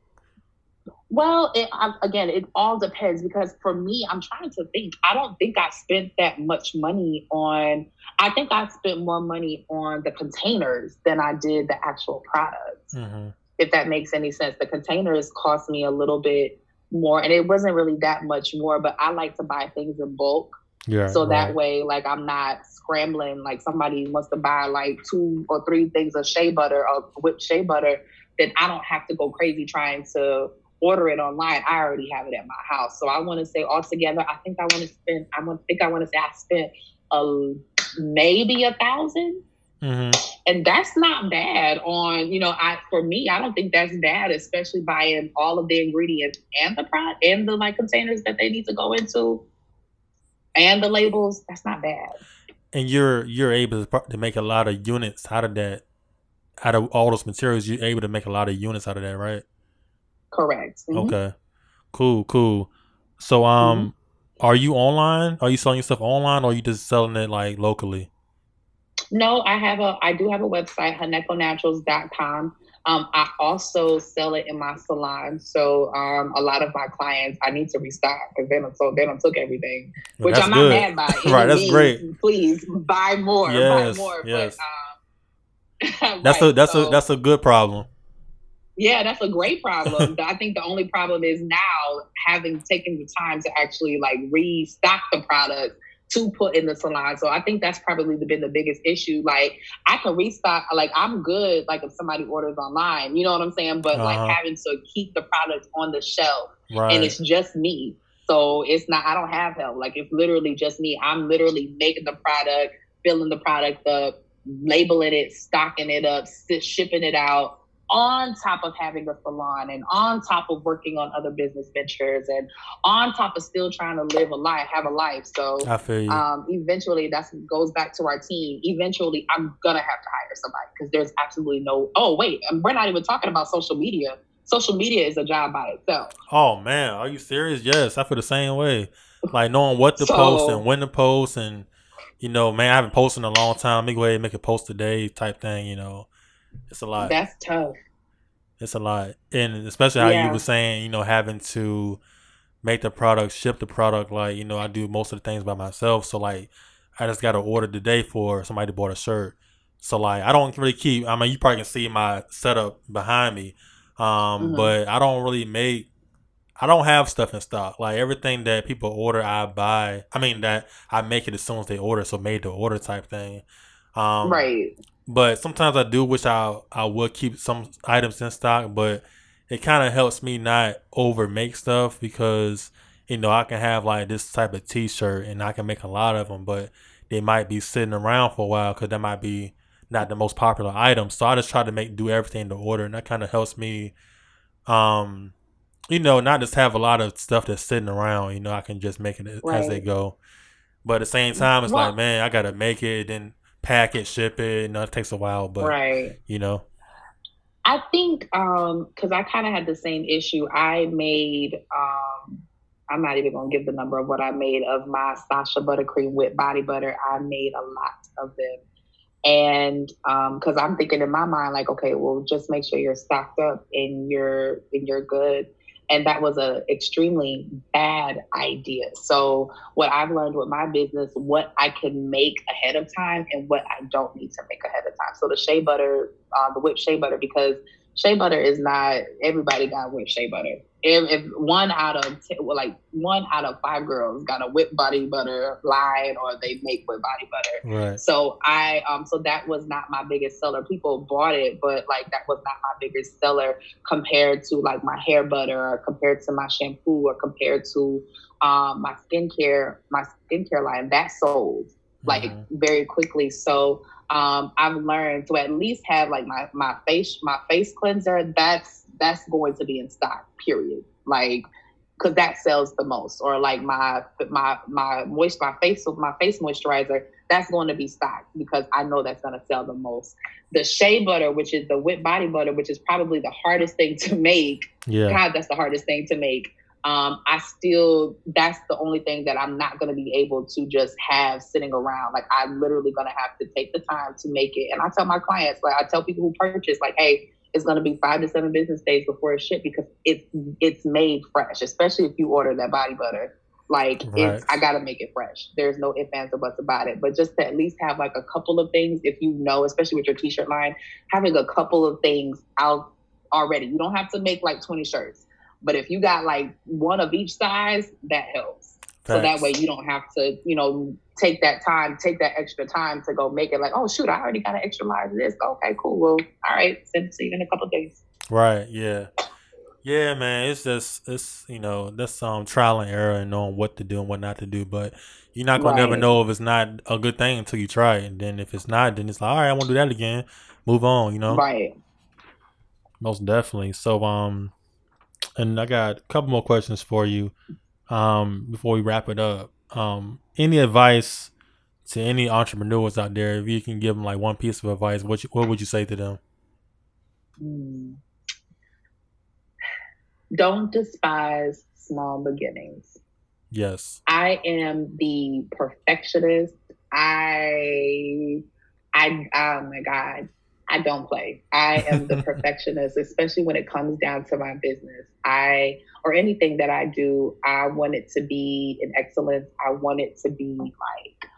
Well, it, I, again, it all depends, because for me, I'm trying to think. I don't think I spent that much money on, I think I spent more money on the containers than I did the actual product, mm-hmm. if that makes any sense. The containers cost me a little bit more, and it wasn't really that much more, but I like to buy things in bulk. Yeah, so that right. way, like, I'm not scrambling. Like, somebody wants to buy like two or three things of shea butter or whipped shea butter, then I don't have to go crazy trying to order it online. I already have it at my house. So I want to say altogether, I think I want to spend. I want think I want to say I spent a maybe a thousand, mm-hmm. and that's not bad. On you know, I for me, I don't think that's bad, especially buying all of the ingredients and the product and the like containers that they need to go into. And the labels, that's not bad. And you're you're able to make a lot of units out of that. Out of all those materials, you're able to make a lot of units out of that, right? Correct. Mm-hmm. Okay. Cool, cool. So, um, mm-hmm. are you online? Are you selling your stuff online, or are you just selling it like locally? No, I have a. I do have a website, honeko naturals dot com. Um, I also sell it in my salon. So um, a lot of my clients, I need to restock because they don't so they don't took everything, well, which I'm not good. Mad by. Right, that's means, great. Please buy more, yes, buy more. Yes. But, um, that's right, a that's so, a that's a good problem. Yeah, that's a great problem. I think the only problem is now having taken the time to actually like restock the product to put in the salon. So I think that's probably been the biggest issue. Like, I can restock, like, I'm good, like, if somebody orders online, you know what I'm saying? But, uh-huh. like, having to keep the product on the shelf, right. and it's just me. So it's not, I don't have help. Like, it's literally just me. I'm literally making the product, filling the product up, labeling it, stocking it up, shipping it out, on top of having a salon and on top of working on other business ventures and on top of still trying to live a life, have a life. So I feel you. Um, eventually that goes back to our team. Eventually I'm going to have to hire somebody because there's absolutely no, oh wait, we're not even talking about social media. Social media is a job by itself. Oh man, are you serious? Yes. I feel the same way. Like knowing what to so, post and when to post and, you know, man, I haven't posted in a long time. Let me go ahead and make a post today type thing, you know. It's a lot. That's tough. It's a lot. And especially how yeah. you were saying, you know, having to make the product, ship the product. Like, you know, I do most of the things by myself. So, like, I just got an order today for somebody to bought a shirt. So, like, I don't really keep, I mean, you probably can see my setup behind me. Um, mm-hmm. But I don't really make, I don't have stuff in stock. Like, everything that people order, I buy. I mean, that I make it as soon as they order. So, made to order type thing. Um, right. But sometimes I do wish I I would keep some items in stock, but it kind of helps me not overmake stuff because, you know, I can have like this type of T-shirt and I can make a lot of them, but they might be sitting around for a while because that might be not the most popular item. So I just try to make do everything to order, and that kind of helps me, um, you know, not just have a lot of stuff that's sitting around. You know, I can just make it right. as they go. But at the same time, it's well, like, man, I got to make it and pack it, ship it, and you know, it takes a while, but right. you know. I think um because I kind of had the same issue. I made um I'm not even gonna give the number of what I made of my Sasha buttercream with body butter. I made a lot of them, and um because I'm thinking in my mind like, okay, well, just make sure you're stocked up and you're and you're good. And that was a extremely bad idea. So what I've learned with my business, what I can make ahead of time and what I don't need to make ahead of time. So the shea butter, uh, the whipped shea butter, because shea butter is not, everybody got whipped shea butter. If, if one out of ten, well, like one out of five girls got a whipped body butter line or they make whipped body butter. Right. So I, um, so that was not my biggest seller. People bought it, but like that was not my biggest seller compared to like my hair butter or compared to my shampoo or compared to um, my skincare, my skincare line that sold like mm-hmm. very quickly. So um, I've learned to at least have like my, my face, my face cleanser. That's, that's going to be in stock, period. like, because that sells the most. Or like my my my moist my face my face moisturizer, that's going to be stocked because I know that's going to sell the most. The shea butter, which is the whipped body butter, which is probably the hardest thing to make. Yeah. God, that's the hardest thing to make. Um, I still, that's the only thing that I'm not going to be able to just have sitting around. Like, I'm literally going to have to take the time to make it. And I tell my clients, like, I tell people who purchase, like, hey, it's going to be five to seven business days before it's shipped because it's, it's made fresh, especially if you order that body butter. Like, right. it's, I got to make it fresh. There's no ifs, ands, or buts about it. But just to at least have, like, a couple of things, if you know, especially with your T-shirt line, having a couple of things out already. You don't have to make, like, twenty shirts. But if you got like one of each size, that helps. Thanks. So that way you don't have to, you know, take that time, take that extra time to go make it like, oh, shoot, I already got an extra large of this. Okay, cool. Well, all right. Send it to you in a couple of days. Right. Yeah. Yeah, man. It's just, it's, you know, that's um, trial and error and knowing what to do and what not to do. But you're not going right. to ever know if it's not a good thing until you try it. And then if it's not, then it's like, all right, I won't do that again. Move on, you know? Right. Most definitely. So, um, and I got a couple more questions for you um, before we wrap it up. Um, any advice to any entrepreneurs out there? If you can give them like one piece of advice, what you, what would you say to them? Mm. Don't despise small beginnings. Yes. I am the perfectionist. I, I, oh my God. I don't play. I am the perfectionist, especially when it comes down to my business. I, or anything that I do, I want it to be in excellence. I want it to be like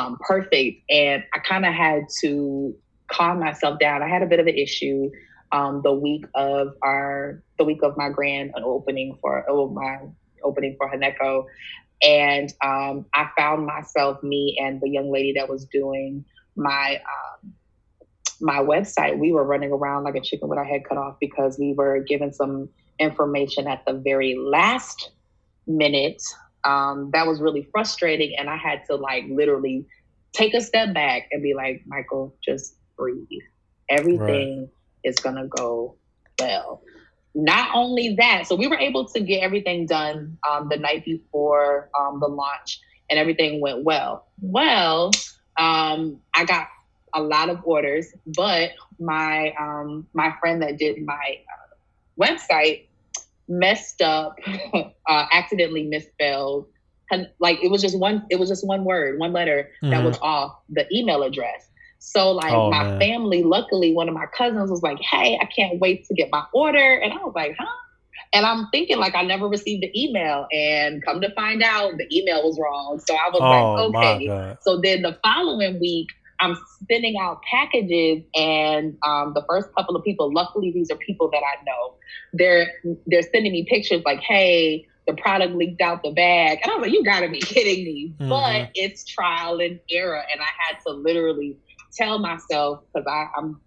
um, perfect. And I kind of had to calm myself down. I had a bit of an issue um, the week of our, the week of my grand opening for, oh, my opening for Honeko. And um, I found myself, me and the young lady that was doing my, um, my website, we were running around like a chicken with our head cut off because we were given some information at the very last minute. Um, that was really frustrating. And I had to like literally take a step back and be like, Michael, just breathe. Everything right. is going to go well. Not only that, so we were able to get everything done um, the night before um, the launch and everything went well. Well, um, I got a lot of orders, but my um, my friend that did my uh, website messed up, uh, accidentally misspelled. Like it was just one, it was just one word, one letter mm-hmm. that was off the email address. So like oh, my man. family, luckily one of my cousins was like, "Hey, I can't wait to get my order," and I was like, "Huh?" And I'm thinking like I never received the email, and come to find out the email was wrong. So I was oh, like, "Okay." So then the following week, I'm sending out packages, and um, the first couple of people, luckily these are people that I know, they're they're sending me pictures like, hey, the product leaked out the bag. And I was like, you gotta be kidding me. Mm-hmm. But it's trial and error. And I had to literally tell myself, because I'm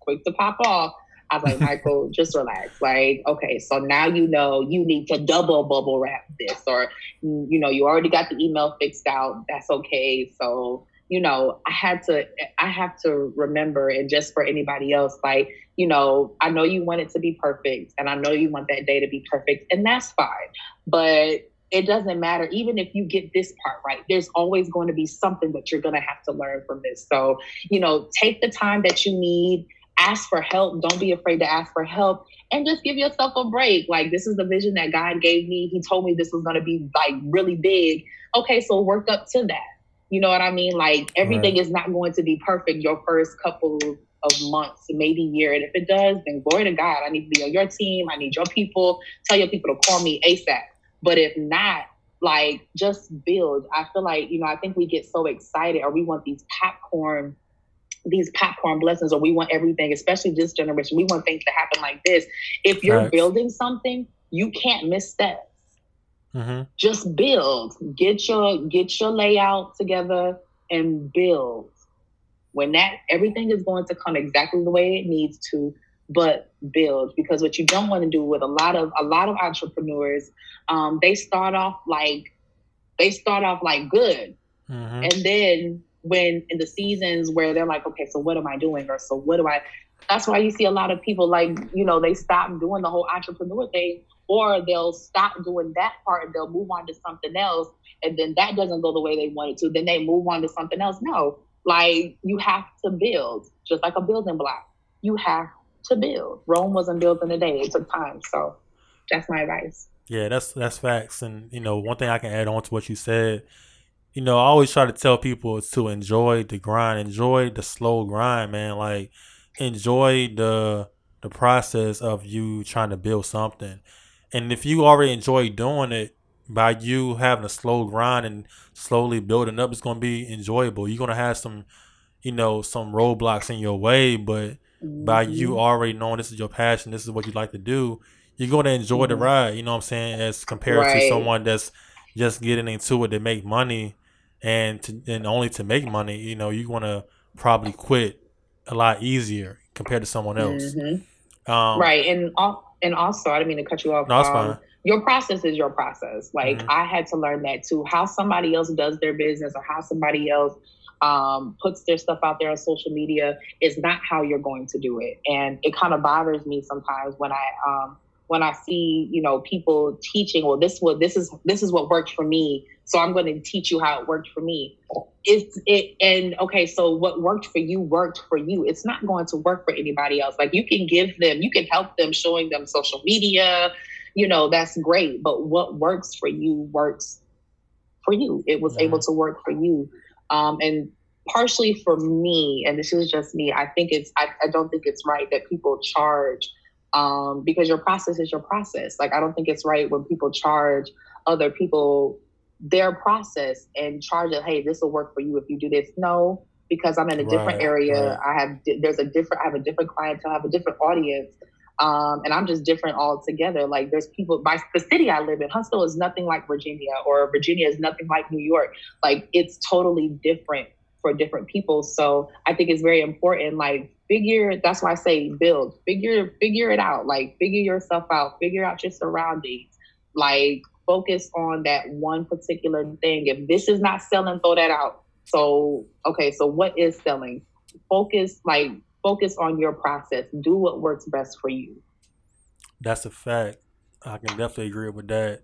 quick to pop off, I was like, Michael, just relax. Like, okay, so now you know you need to double bubble wrap this, or, you know, you already got the email fixed out. That's okay. So, you know, I had to, I have to remember, and just for anybody else, like, you know, I know you want it to be perfect, and I know you want that day to be perfect, and that's fine. But it doesn't matter. Even if you get this part right, there's always going to be something that you're going to have to learn from this. So, you know, take the time that you need, ask for help. Don't be afraid to ask for help, and just give yourself a break. Like, this is the vision that God gave me. He told me this was going to be like really big. Okay. So work up to that. You know what I mean? Like, everything right. is not going to be perfect your first couple of months, maybe year. And if it does, then glory to God. I need to be on your team. I need your people. Tell your people to call me ASAP. But if not, like, just build. I feel like, you know, I think we get so excited, or we want these popcorn, these popcorn blessings, or we want everything, especially this generation. We want things to happen like this. If you're right. building something, you can't miss that. Mm-hmm. Just build, get your, get your layout together and build. When that, everything is going to come exactly the way it needs to, but build, because what you don't want to do with a lot of, a lot of entrepreneurs, um, they start off like, they start off like good. Mm-hmm. And then when in the seasons where they're like, okay, so what am I doing? Or so what do I, That's why you see a lot of people, like, you know, they stop doing the whole entrepreneur thing, or they'll stop doing that part and they'll move on to something else. And then that doesn't go the way they want it to. Then they move on to something else. No, like, you have to build, just like a building block. You have to build. Rome wasn't built in a day. It took time. So that's my advice. Yeah, that's that's facts. And, you know, one thing I can add on to what you said, you know, I always try to tell people to enjoy the grind, enjoy the slow grind, man. Like, enjoy the the process of you trying to build something. And if you already enjoy doing it, by you having a slow grind and slowly building up, it's going to be enjoyable. You're going to have some, you know, some roadblocks in your way, but mm-hmm. by you already knowing this is your passion, this is what you like to do, you're going to enjoy mm-hmm. the ride. You know what I'm saying? As compared right. to someone that's just getting into it to make money and to, and only to make money, you know, you're going to probably quit a lot easier compared to someone else. Mm-hmm. Um, right. And al- and also, I didn't mean to cut you off. No, it's fine. Um, your process is your process. Like, mm-hmm. I had to learn that too. How somebody else does their business, or how somebody else um, puts their stuff out there on social media, is not how you're going to do it. And it kind of bothers me sometimes when I um, when I see, you know, people teaching, well, this was this is this is what worked for me, so I'm going to teach you how it worked for me. It's it and okay, so what worked for you worked for you. It's not going to work for anybody else. Like, you can give them, you can help them, showing them social media, you know, that's great. But what works for you works for you. It was yeah. able to work for you. Um, and partially for me, and this is just me, I think it's, I, I don't think it's right that people charge um, because your process is your process. Like, I don't think it's right when people charge other people their process and charge it, hey, this will work for you if you do this. No, because I'm in a different right, area. Right. I have, there's a different, I have a different clientele, I have a different audience. Um, and I'm just different altogether. Like, there's people, by the city I live in, Huntsville is nothing like Virginia, or Virginia is nothing like New York. Like, it's totally different for different people. So I think it's very important, like, figure, that's why I say build, figure, figure it out. Like, figure yourself out, figure out your surroundings, like, focus on that one particular thing. If this is not selling, throw that out. So, okay, so what is selling? Focus, like, focus on your process. Do what works best for you. That's a fact. I can definitely agree with that.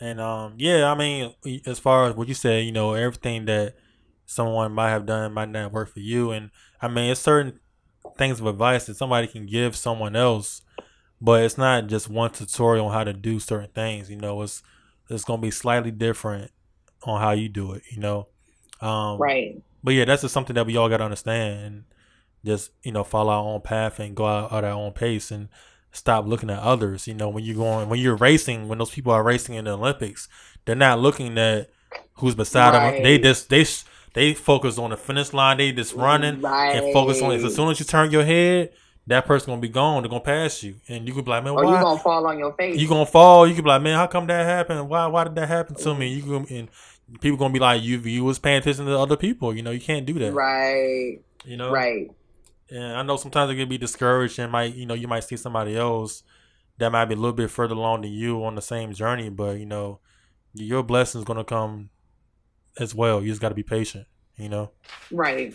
And um, yeah, I mean, as far as what you said, you know, everything that someone might have done might not work for you. And I mean, it's certain things of advice that somebody can give someone else, but it's not just one tutorial on how to do certain things. You know, it's it's gonna be slightly different on how you do it. You know, um, right? But yeah, that's just something that we all gotta understand. And, just, you know, follow our own path and go out at our own pace and stop looking at others. You know, when you're going, when you're racing, when those people are racing in the Olympics, they're not looking at who's beside right. them. They just, they they focus on the finish line. They just running right. and focus on it. As soon as you turn your head, that person's going to be gone. They're going to pass you. And you could be like, man, why? Or you're going to fall on your face. You're going to fall. You could be like, man, how come that happened? Why Why did that happen to me? You can, and people going to be like, you, you was paying attention to other people. You know, you can't do that. Right. You know? Right. And I know sometimes it can be discouraged, and might, you know, you might see somebody else that might be a little bit further along than you on the same journey, but, you know, your blessing is going to come as well. You just got to be patient, you know? Right.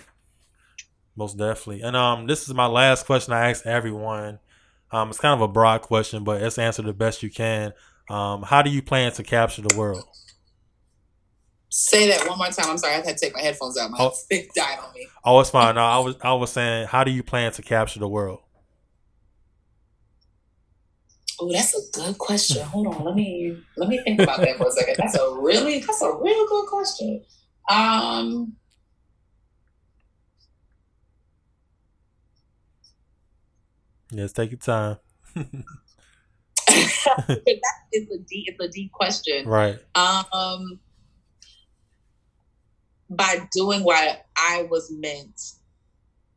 Most definitely. And um, this is my last question I ask everyone. Um, it's kind of a broad question, but it's answered the best you can. Um, how do you plan to capture the world? Say that one more time. I'm sorry. I had to take my headphones out. My oh, thick died on me. Oh, it's fine. No, I was I was saying, how do you plan to capture the world? Oh, that's a good question. Hold on. Let me let me think about that for a second. That's a really that's a real good question. Um, yes, take your time. That is a deep, it's a deep question, right? Um. By doing what I was meant,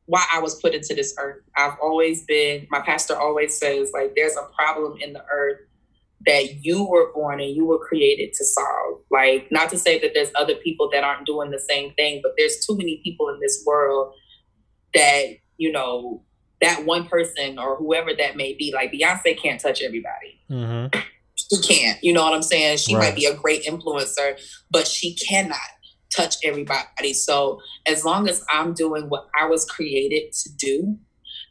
why I was put into this earth. I've always been, my pastor always says, like, there's a problem in the earth that you were born and you were created to solve. Like, not to say that there's other people that aren't doing the same thing, but there's too many people in this world that, you know, that one person or whoever that may be, like, Beyonce can't touch everybody. Mm-hmm. She can't, you know what I'm saying? She right. might be a great influencer, but she cannot touch everybody. So as long as I'm doing what I was created to do,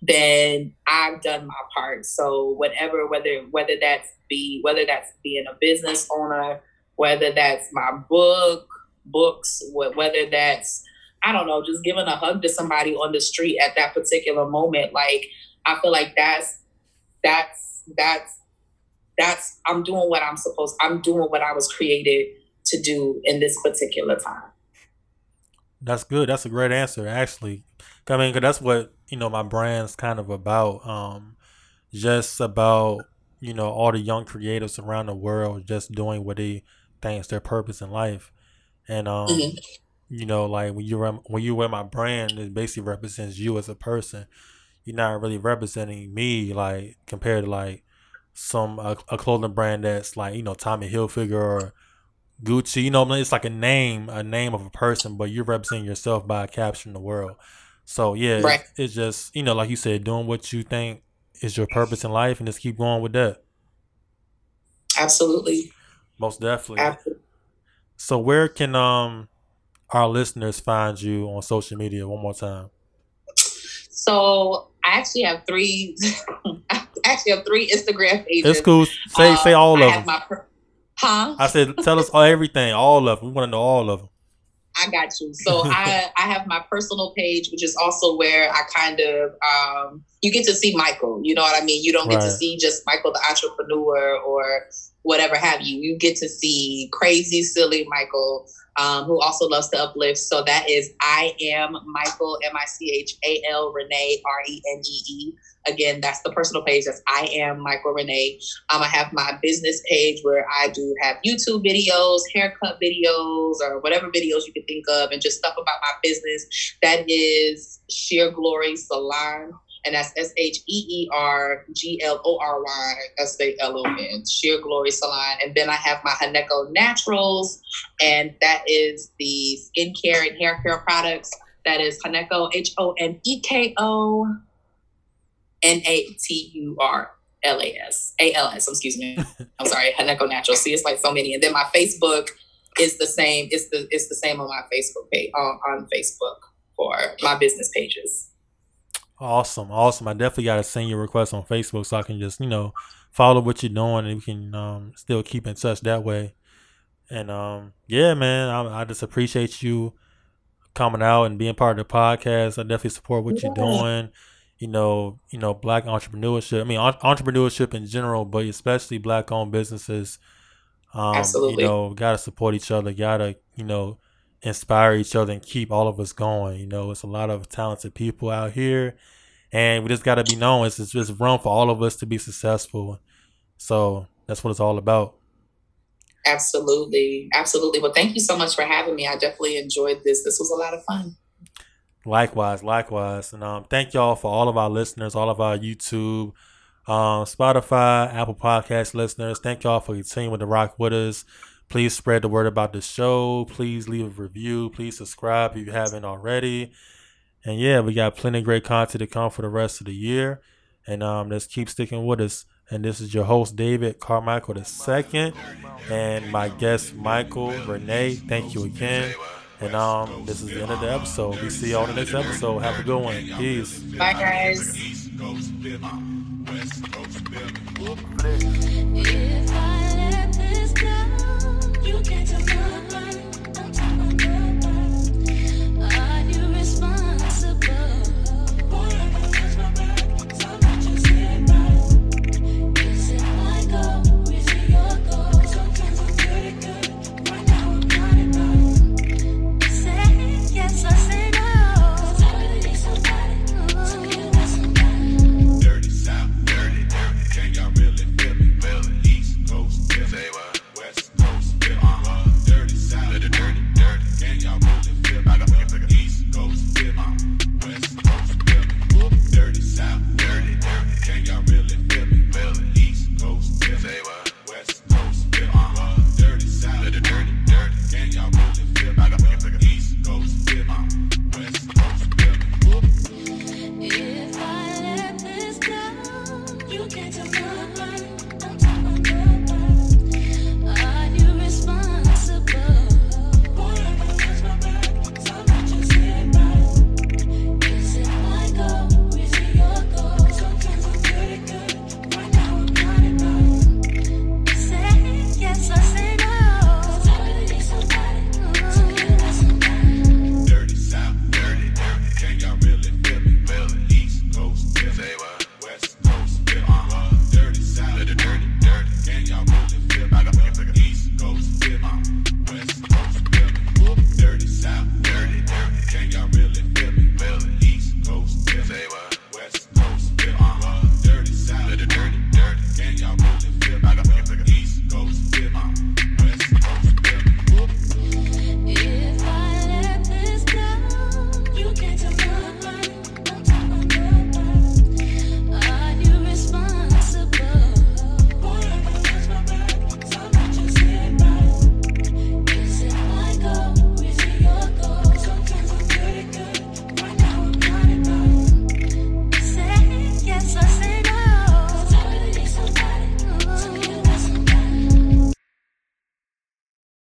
then I've done my part. So whatever, whether whether that's be whether that's being a business owner, whether that's my book, books, whether that's, I don't know, just giving a hug to somebody on the street at that particular moment. Like, I feel like that's, that's, that's, that's, I'm doing what I'm supposed, I'm doing what I was created to do in this particular time. That's good. That's a great answer, actually. I mean, 'cause that's what, you know, my brand's kind of about, um, just about, you know, all the young creatives around the world just doing what they think is their purpose in life. And, um, mm-hmm. you know, like when you when you wear my brand, it basically represents you as a person. You're not really representing me, like compared to like some a, a clothing brand that's like, you know, Tommy Hilfiger or Gucci. You know, it's like a name, a name of a person, but you're representing yourself by capturing the world. So yeah, right. it's, it's just, you know, like you said, doing what you think is your purpose in life, and just keep going with that. Absolutely. Most definitely. Absolutely. So where can um. our listeners find you on social media one more time? So I actually have three. I actually have three Instagram pages. It's cool. Say um, say all I of them. My, huh? I said tell us all, everything, all of them. We want to know all of them. I got you. So I I have my personal page, which is also where I kind of um you get to see Michal. You know what I mean? You don't right. get to see just Michal the entrepreneur or whatever have you. You get to see crazy, silly Michal. Um, who also loves to uplift. So that is I am Michal, M I C H A L, Renee, R E N E E. Again, that's the personal page. That's I am Michal Renee. Um, I have my business page where I do have YouTube videos, haircut videos, or whatever videos you can think of, and just stuff about my business. That is Sheer Glory Salon. And that's S H E E R G L O R Y S A L O N, Sheer Glory Salon. And then I have my Honeko Naturals, and that is the skincare and hair care products. That is Honeko, H O N E K O N A T U R L A S, A L S, excuse me. I'm sorry, Honeko Naturals. See, it's like so many. And then my Facebook is the same. It's the, it's the same on my Facebook page, on, on Facebook for my business pages. Awesome. Awesome. I definitely got to send you a request on Facebook so I can just, you know, follow what you're doing, and we can um, still keep in touch that way. And um, yeah, man, I, I just appreciate you coming out and being part of the podcast. I definitely support what yeah. you're doing, you know, you know, black entrepreneurship. I mean, on- entrepreneurship in general, but especially black owned businesses. Um, Absolutely. You know, got to support each other. Got to, you know, inspire each other and keep all of us going. You know, it's a lot of talented people out here, and we just got to be known. It's just room for all of us to be successful. So that's what it's all about. Absolutely. Absolutely. Well, thank you so much for having me. I definitely enjoyed this. This was a lot of fun. Likewise. Likewise. And um, thank y'all for all of our listeners, all of our YouTube, um, Spotify, Apple Podcast listeners. Thank y'all for continuing to rock with us. Please spread the word about the show. Please leave a review. Please subscribe if you haven't already. And yeah, we got plenty of great content to come for the rest of the year. And um, just keep sticking with us. And this is your host, David Carmichael the Second, and my guest, Michal Renee. Thank you again. And um, this is the end of the episode. We see y'all in the next episode. Have a good one. Peace. Bye, guys. You can